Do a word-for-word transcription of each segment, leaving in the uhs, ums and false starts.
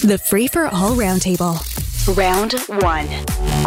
The Free for All Roundtable. Round one.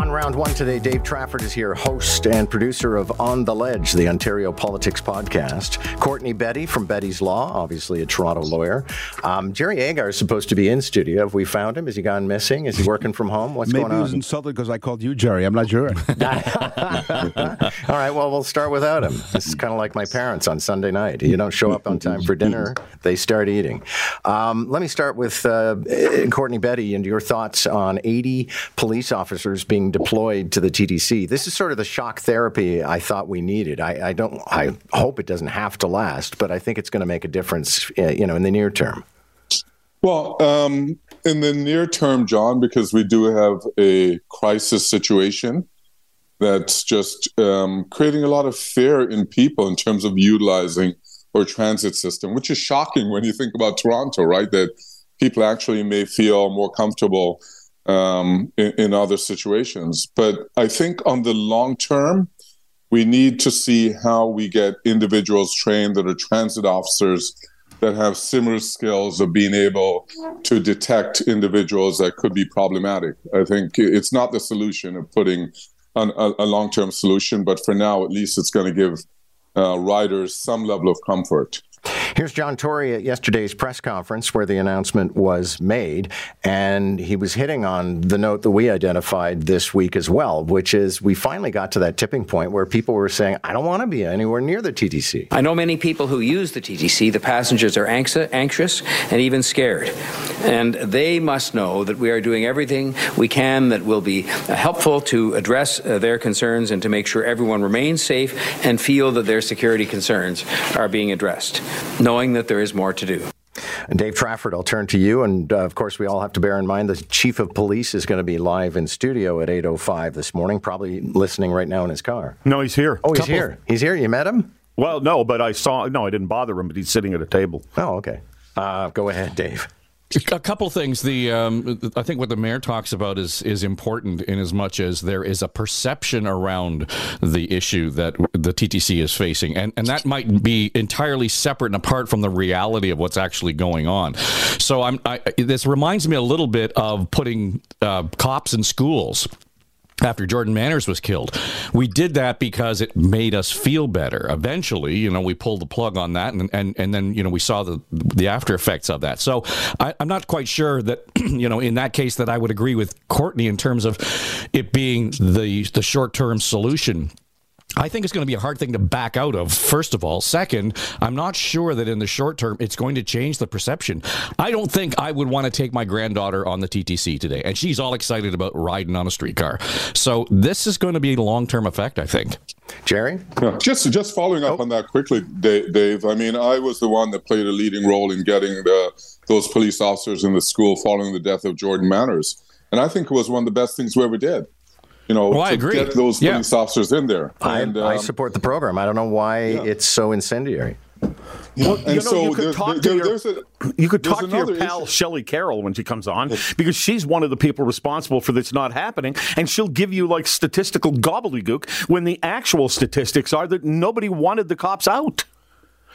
On round one today, Dave Trafford is here, host and producer of On The Ledge, the Ontario Politics Podcast. Courtney Betty from Betty's Law, obviously a Toronto lawyer. Um, Jerry Agar is supposed to be in studio. Have we found him? Is he gone missing? Is he working from home? What's Maybe going on? Maybe he was insulted because I called you Jerry. I'm not sure. All right, well, we'll start without him. This is kind of like my parents on Sunday night. You don't show up on time for dinner, they start eating. Um, let me start with uh, Courtney Betty and your thoughts on eighty police officers being deployed to the T D C. This is sort of the shock therapy I thought we needed. I, I don't. I hope it doesn't have to last, but I think it's going to make a difference, you know, in the near term. Well, um, in the near term, John, because we do have a crisis situation that's just um, creating a lot of fear in people in terms of utilizing our transit system, which is shocking when you think about Toronto, right? That people actually may feel more comfortable Um, in, in other situations. But I think on the long term, we need to see how we get individuals trained that are transit officers that have similar skills of being able to detect individuals that could be problematic. I think it's not the solution of putting on a, a long-term solution, but for now, at least it's going to give uh, riders some level of comfort. Here's John Tory at yesterday's press conference where the announcement was made, and he was hitting on the note that we identified this week as well, which is we finally got to that tipping point where people were saying, I don't want to be anywhere near the T D C. I know many people who use the T D C. The passengers are anxious and even scared, and they must know that we are doing everything we can that will be helpful to address their concerns and to make sure everyone remains safe and feel that their security concerns are being addressed, knowing that there is more to do. And Dave Trafford, I'll turn to you. And, uh, of course, we all have to bear in mind the chief of police is going to be live in studio at eight oh five this morning, probably listening right now in his car. No, he's here. Oh, he's Couple. here. He's here. You met him? Well, no, but I saw... No, I didn't bother him, but he's sitting at a table. Oh, okay. Uh, go ahead, Dave. A couple things. The um, I think what the mayor talks about is is important in as much as there is a perception around the issue that the T T C is facing, and and that might be entirely separate and apart from the reality of what's actually going on. So I'm I, this reminds me a little bit of putting uh, cops in schools. After Jordan Manners was killed, we did that because it made us feel better. Eventually, you know, we pulled the plug on that, and and, and then, you know, we saw the the after effects of that. So I, I'm not quite sure that, you know, in that case that I would agree with Courtney in terms of it being the the short-term solution. I think it's going to be a hard thing to back out of, first of all. Second, I'm not sure that in the short term it's going to change the perception. I don't think I would want to take my granddaughter on the T T C today, and she's all excited about riding on a streetcar. So this is going to be a long-term effect, I think. Jerry? Yeah. Just just following up oh. on that quickly, Dave, I mean, I was the one that played a leading role in getting the, those police officers in the school following the death of Jordan Manners. And I think it was one of the best things we ever did. You know, well, to I agree. get those police yeah. officers in there. And, I, um, I support the program. I don't know why yeah. it's so incendiary. Yeah. Well, and you know, so you could there, talk there, to there, your, a, you could talk to your pal Shelley Carroll when she comes on, because she's one of the people responsible for this not happening, and she'll give you like statistical gobbledygook when the actual statistics are that nobody wanted the cops out.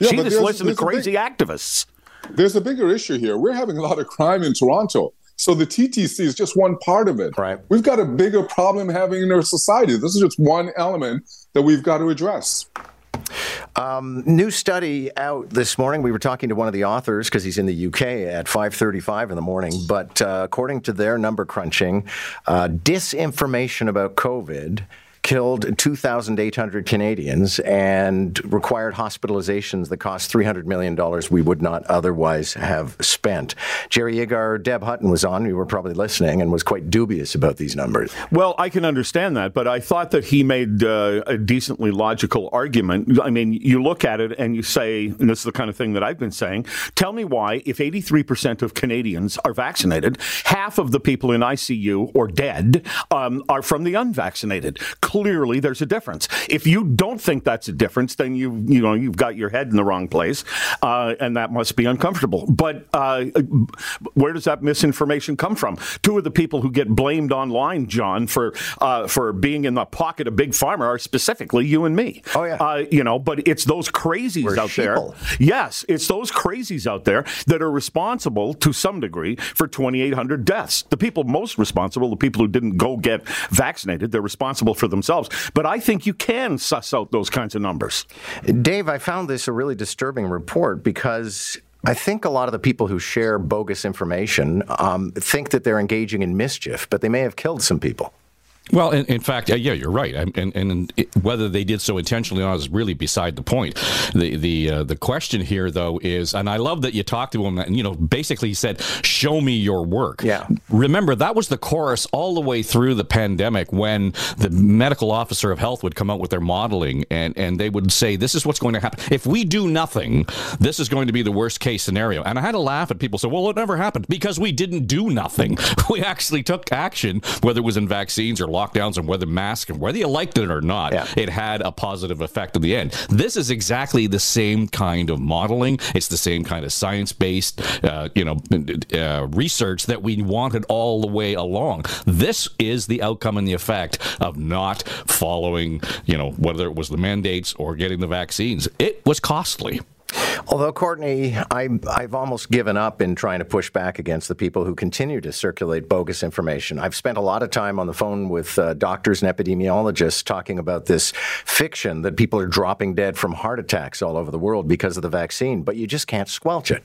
Yeah, she just listened to crazy big, activists. There's a bigger issue here. We're having a lot of crime in Toronto. So the T T C is just one part of it. Right. We've got a bigger problem having in our society. This is just one element that we've got to address. Um, new study out this morning. We were talking to one of the authors because he's in the U K at five thirty-five in the morning. But uh, according to their number crunching, uh, disinformation about COVID killed two thousand eight hundred Canadians and required hospitalizations that cost three hundred million dollars we would not otherwise have spent. Jerry Agar, Deb Hutton was on. You were probably listening and was quite dubious about these numbers. Well, I can understand that, but I thought that he made uh, a decently logical argument. I mean, you look at it and you say, and this is the kind of thing that I've been saying, tell me why, if eighty-three percent of Canadians are vaccinated, half of the people in I C U or dead um, are from the unvaccinated. clearly there's a difference. If you don't think that's a difference, then you you know you've got your head in the wrong place, uh, and that must be uncomfortable. But uh, where does that misinformation come from? Two of the people who get blamed online, John, for uh, for being in the pocket of Big Pharma are specifically you and me. Oh yeah, uh, you know. But it's those crazies We're out sheeple. there. Yes, it's those crazies out there that are responsible to some degree for twenty-eight hundred deaths. The people most responsible, the people who didn't go get vaccinated, they're responsible for themselves. But I think you can suss out those kinds of numbers. Dave, I found this a really disturbing report because I think a lot of the people who share bogus information um, think that they're engaging in mischief, but they may have killed some people. Well, in, in fact, uh, yeah, you're right, and, and, and it, whether they did so intentionally or not is really beside the point. The the uh, the question here, though, is, and I love that you talked to him, and you know, basically he said, "Show me your work." Yeah. Remember, that was the chorus all the way through the pandemic when the medical officer of health would come out with their modeling, and, and they would say, "This is what's going to happen if we do nothing. This is going to be the worst case scenario." And I had to laugh at people say, "Well, it never happened because we didn't do nothing. We actually took action, whether it was in vaccines or." Lockdowns and whether masks and whether you liked it or not, yeah. It had a positive effect in the end. This is exactly the same kind of modeling. It's the same kind of science-based, uh, you know, uh, research that we wanted all the way along. This is the outcome and the effect of not following, you know, whether it was the mandates or getting the vaccines. It was costly. Although, Courtney, I, I've almost given up in trying to push back against the people who continue to circulate bogus information. I've spent a lot of time on the phone with uh, doctors and epidemiologists talking about this fiction that people are dropping dead from heart attacks all over the world because of the vaccine, but you just can't squelch it.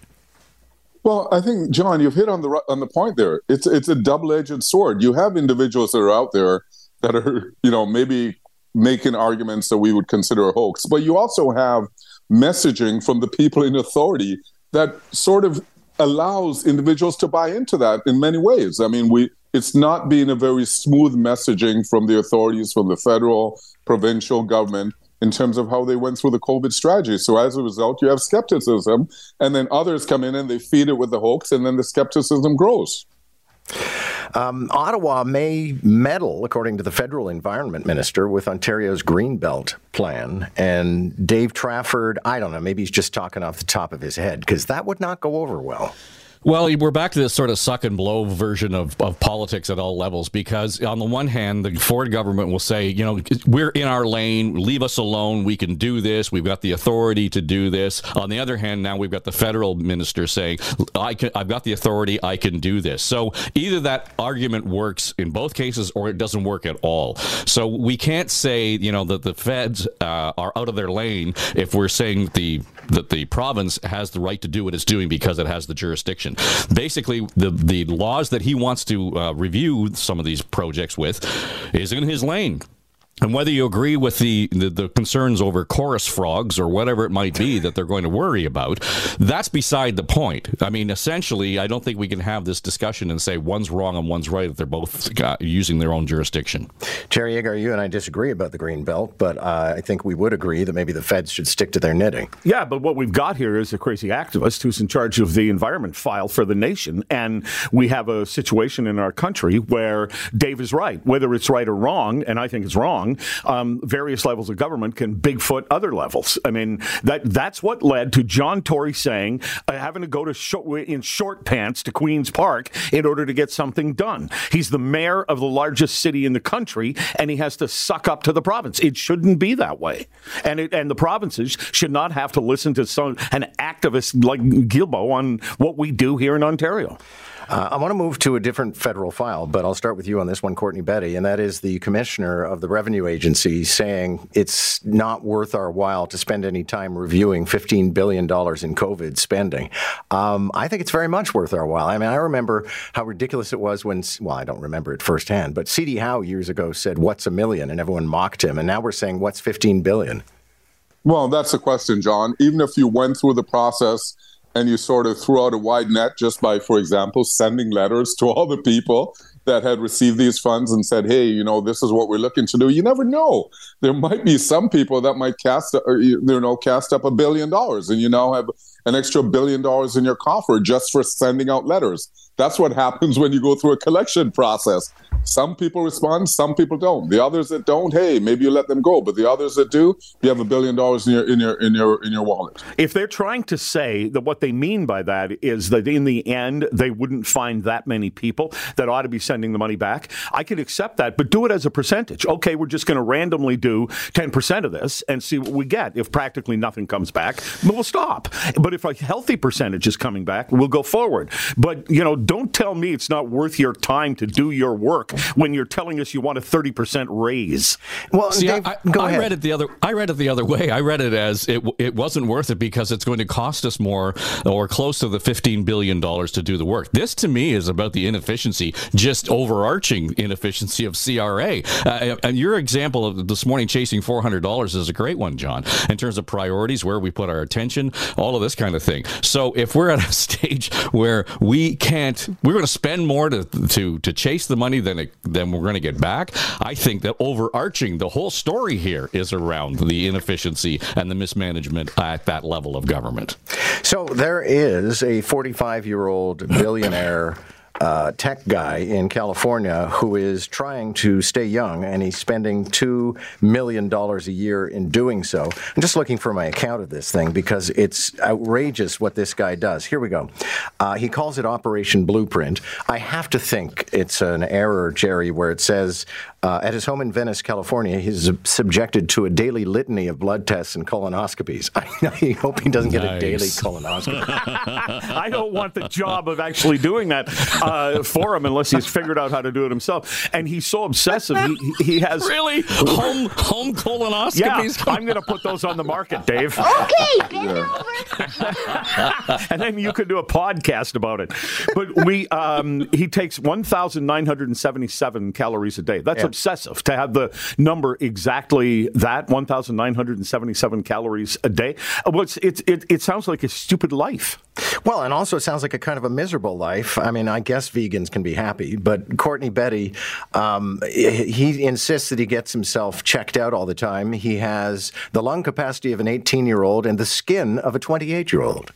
Well, I think, John, you've hit on the on the point there. It's it's a double-edged sword. You have individuals that are out there that are, you know, maybe making arguments that we would consider a hoax, but you also have messaging from the people in authority that sort of allows individuals to buy into that in many ways. I mean, we it's not been a very smooth messaging from the authorities, from the federal, provincial government in terms of how they went through the COVID strategy. So as a result, you have skepticism, and then others come in and they feed it with the hoax, and then the skepticism grows. Um, Ottawa may meddle, according to the federal environment minister, with Ontario's Greenbelt plan. And Dave Trafford, I don't know, maybe he's just talking off the top of his head, because that would not go over well. Well, we're back to this sort of suck and blow version of, of politics at all levels, because on the one hand, the Ford government will say, you know, we're in our lane, leave us alone, we can do this, we've got the authority to do this. On the other hand, now we've got the federal minister saying, I can, I've got the authority, I can do this. So either that argument works in both cases or it doesn't work at all. So we can't say, you know, that the feds uh, are out of their lane if we're saying the that the province has the right to do what it's doing because it has the jurisdiction. Basically, the, the laws that he wants to uh, review some of these projects with is in his lane. And whether you agree with the, the, the concerns over chorus frogs or whatever it might be that they're going to worry about, that's beside the point. I mean, essentially, I don't think we can have this discussion and say one's wrong and one's right if they're both using their own jurisdiction. Jerry Agar, you and I disagree about the green belt, but uh, I think we would agree that maybe the feds should stick to their knitting. Yeah, but what we've got here is a crazy activist who's in charge of the environment file for the nation. And we have a situation in our country where Dave is right, whether it's right or wrong, and I think it's wrong. Um, various levels of government can Bigfoot other levels. I mean, that that's what led to John Tory saying, uh, having to go to sh- in short pants to Queen's Park in order to get something done. He's the mayor of the largest city in the country, and he has to suck up to the province. It shouldn't be that way. And it, and the provinces should not have to listen to some an activist like Gilbo on what we do here in Ontario. Uh, I want to move to a different federal file, but I'll start with you on this one, Courtney Betty, and that is the commissioner of the Revenue Agency saying it's not worth our while to spend any time reviewing fifteen billion dollars in COVID spending. Um, I think it's very much worth our while. I mean, I remember how ridiculous it was when, well, I don't remember it firsthand, but C D Howe years ago said, what's a million? And everyone mocked him. And now we're saying, what's fifteen billion? Well, that's the question, John. Even if you went through the process and you sort of threw out a wide net just by, for example, sending letters to all the people that had received these funds and said, hey, you know, this is what we're looking to do. You never know. There might be some people that might cast, you know, cast up a billion dollars, and you now have an extra billion dollars in your coffer just for sending out letters. That's what happens when you go through a collection process. Some people respond, some people don't. The others that don't, hey, maybe you let them go. But the others that do, you have a billion dollars in your in your in your in your wallet. If they're trying to say that what they mean by that is that in the end they wouldn't find that many people that ought to be sending the money back, I could accept that, but do it as a percentage. Okay, we're just going to randomly do ten percent of this and see what we get. If practically nothing comes back, we'll stop. But if a healthy percentage is coming back, we'll go forward. But, you know, don't tell me it's not worth your time to do your work when you're telling us you want a thirty percent raise. Well, see, Dave, I, I, go I ahead. read it the other. I read it the other way. I read it as it it wasn't worth it because it's going to cost us more or close to the fifteen billion dollars to do the work. This to me is about the inefficiency, just overarching inefficiency of C R A. Uh, and your example of this morning chasing four hundred dollars is a great one, John, in terms of priorities, where we put our attention, all of this kind of thing. So if we're at a stage where we can't we're going to spend more to to to chase the money than it, than we're going to get back. I think that overarching the whole story here is around the inefficiency and the mismanagement at that level of government. So there is a forty-five-year-old billionaire uh, tech guy in California who is trying to stay young, and he's spending two million dollars a year in doing so. I'm just looking for my account of this thing because it's outrageous what this guy does. Here we go. Uh, he calls it Operation Blueprint. I have to think it's an error, Jerry, where it says uh, at his home in Venice, California, he's subjected to a daily litany of blood tests and colonoscopies. I hope he doesn't nice. get a daily colonoscopy. I don't want the job of actually doing that. Uh, for him, unless he's figured out how to do it himself. And he's so obsessive. He, he has really home home colonoscopies. Yeah, I'm going to put those on the market, Dave. Okay, get over it. And then you could do a podcast about it. But we, um, he takes one thousand nine hundred seventy-seven calories a day. That's yeah. obsessive to have the number exactly that one thousand nine hundred seventy-seven calories a day. Well, it's, it's, it it sounds like a stupid life. Well, and also it sounds like a kind of a miserable life. I mean, I guess vegans can be happy, but Courtney Betty, um, he insists that he gets himself checked out all the time. He has the lung capacity of an eighteen-year-old and the skin of a twenty-eight-year-old.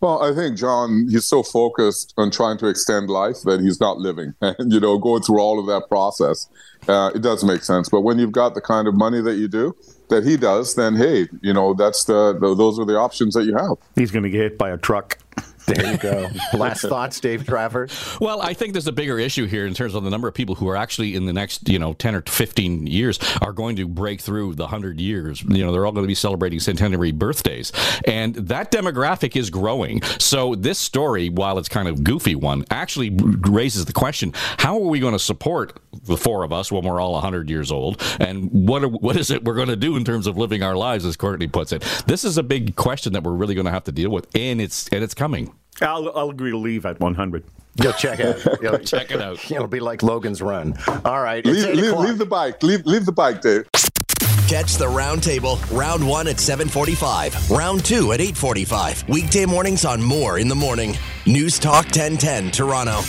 Well, I think, John, he's so focused on trying to extend life that he's not living. And, you know, going through all of that process, uh, it does make sense. But when you've got the kind of money that you do, that he does, then, hey, you know, that's the, the those are the options that you have. He's going to get hit by a truck. There you go. Last thoughts, Dave Trafford. Well, I think there's a bigger issue here in terms of the number of people who are actually in the next, you know, ten or fifteen years are going to break through the one hundred years. You know, they're all going to be celebrating centenary birthdays. And that demographic is growing. So this story, while it's kind of goofy one, actually raises the question, how are we going to support the four of us when we're all one hundred years old? And what are, what is it we're going to do in terms of living our lives, as Courtney puts it? This is a big question that we're really going to have to deal with, and it's and it's coming. I'll, I'll agree to leave at one hundred. You'll check it out. You'll check it out. It'll be like Logan's Run. All right. Leave, leave, leave the bike. Leave, leave the bike, Dave. Catch the round table. Round one at seven forty-five. Round two at eight forty-five. Weekday mornings on More in the Morning. News Talk ten ten, Toronto.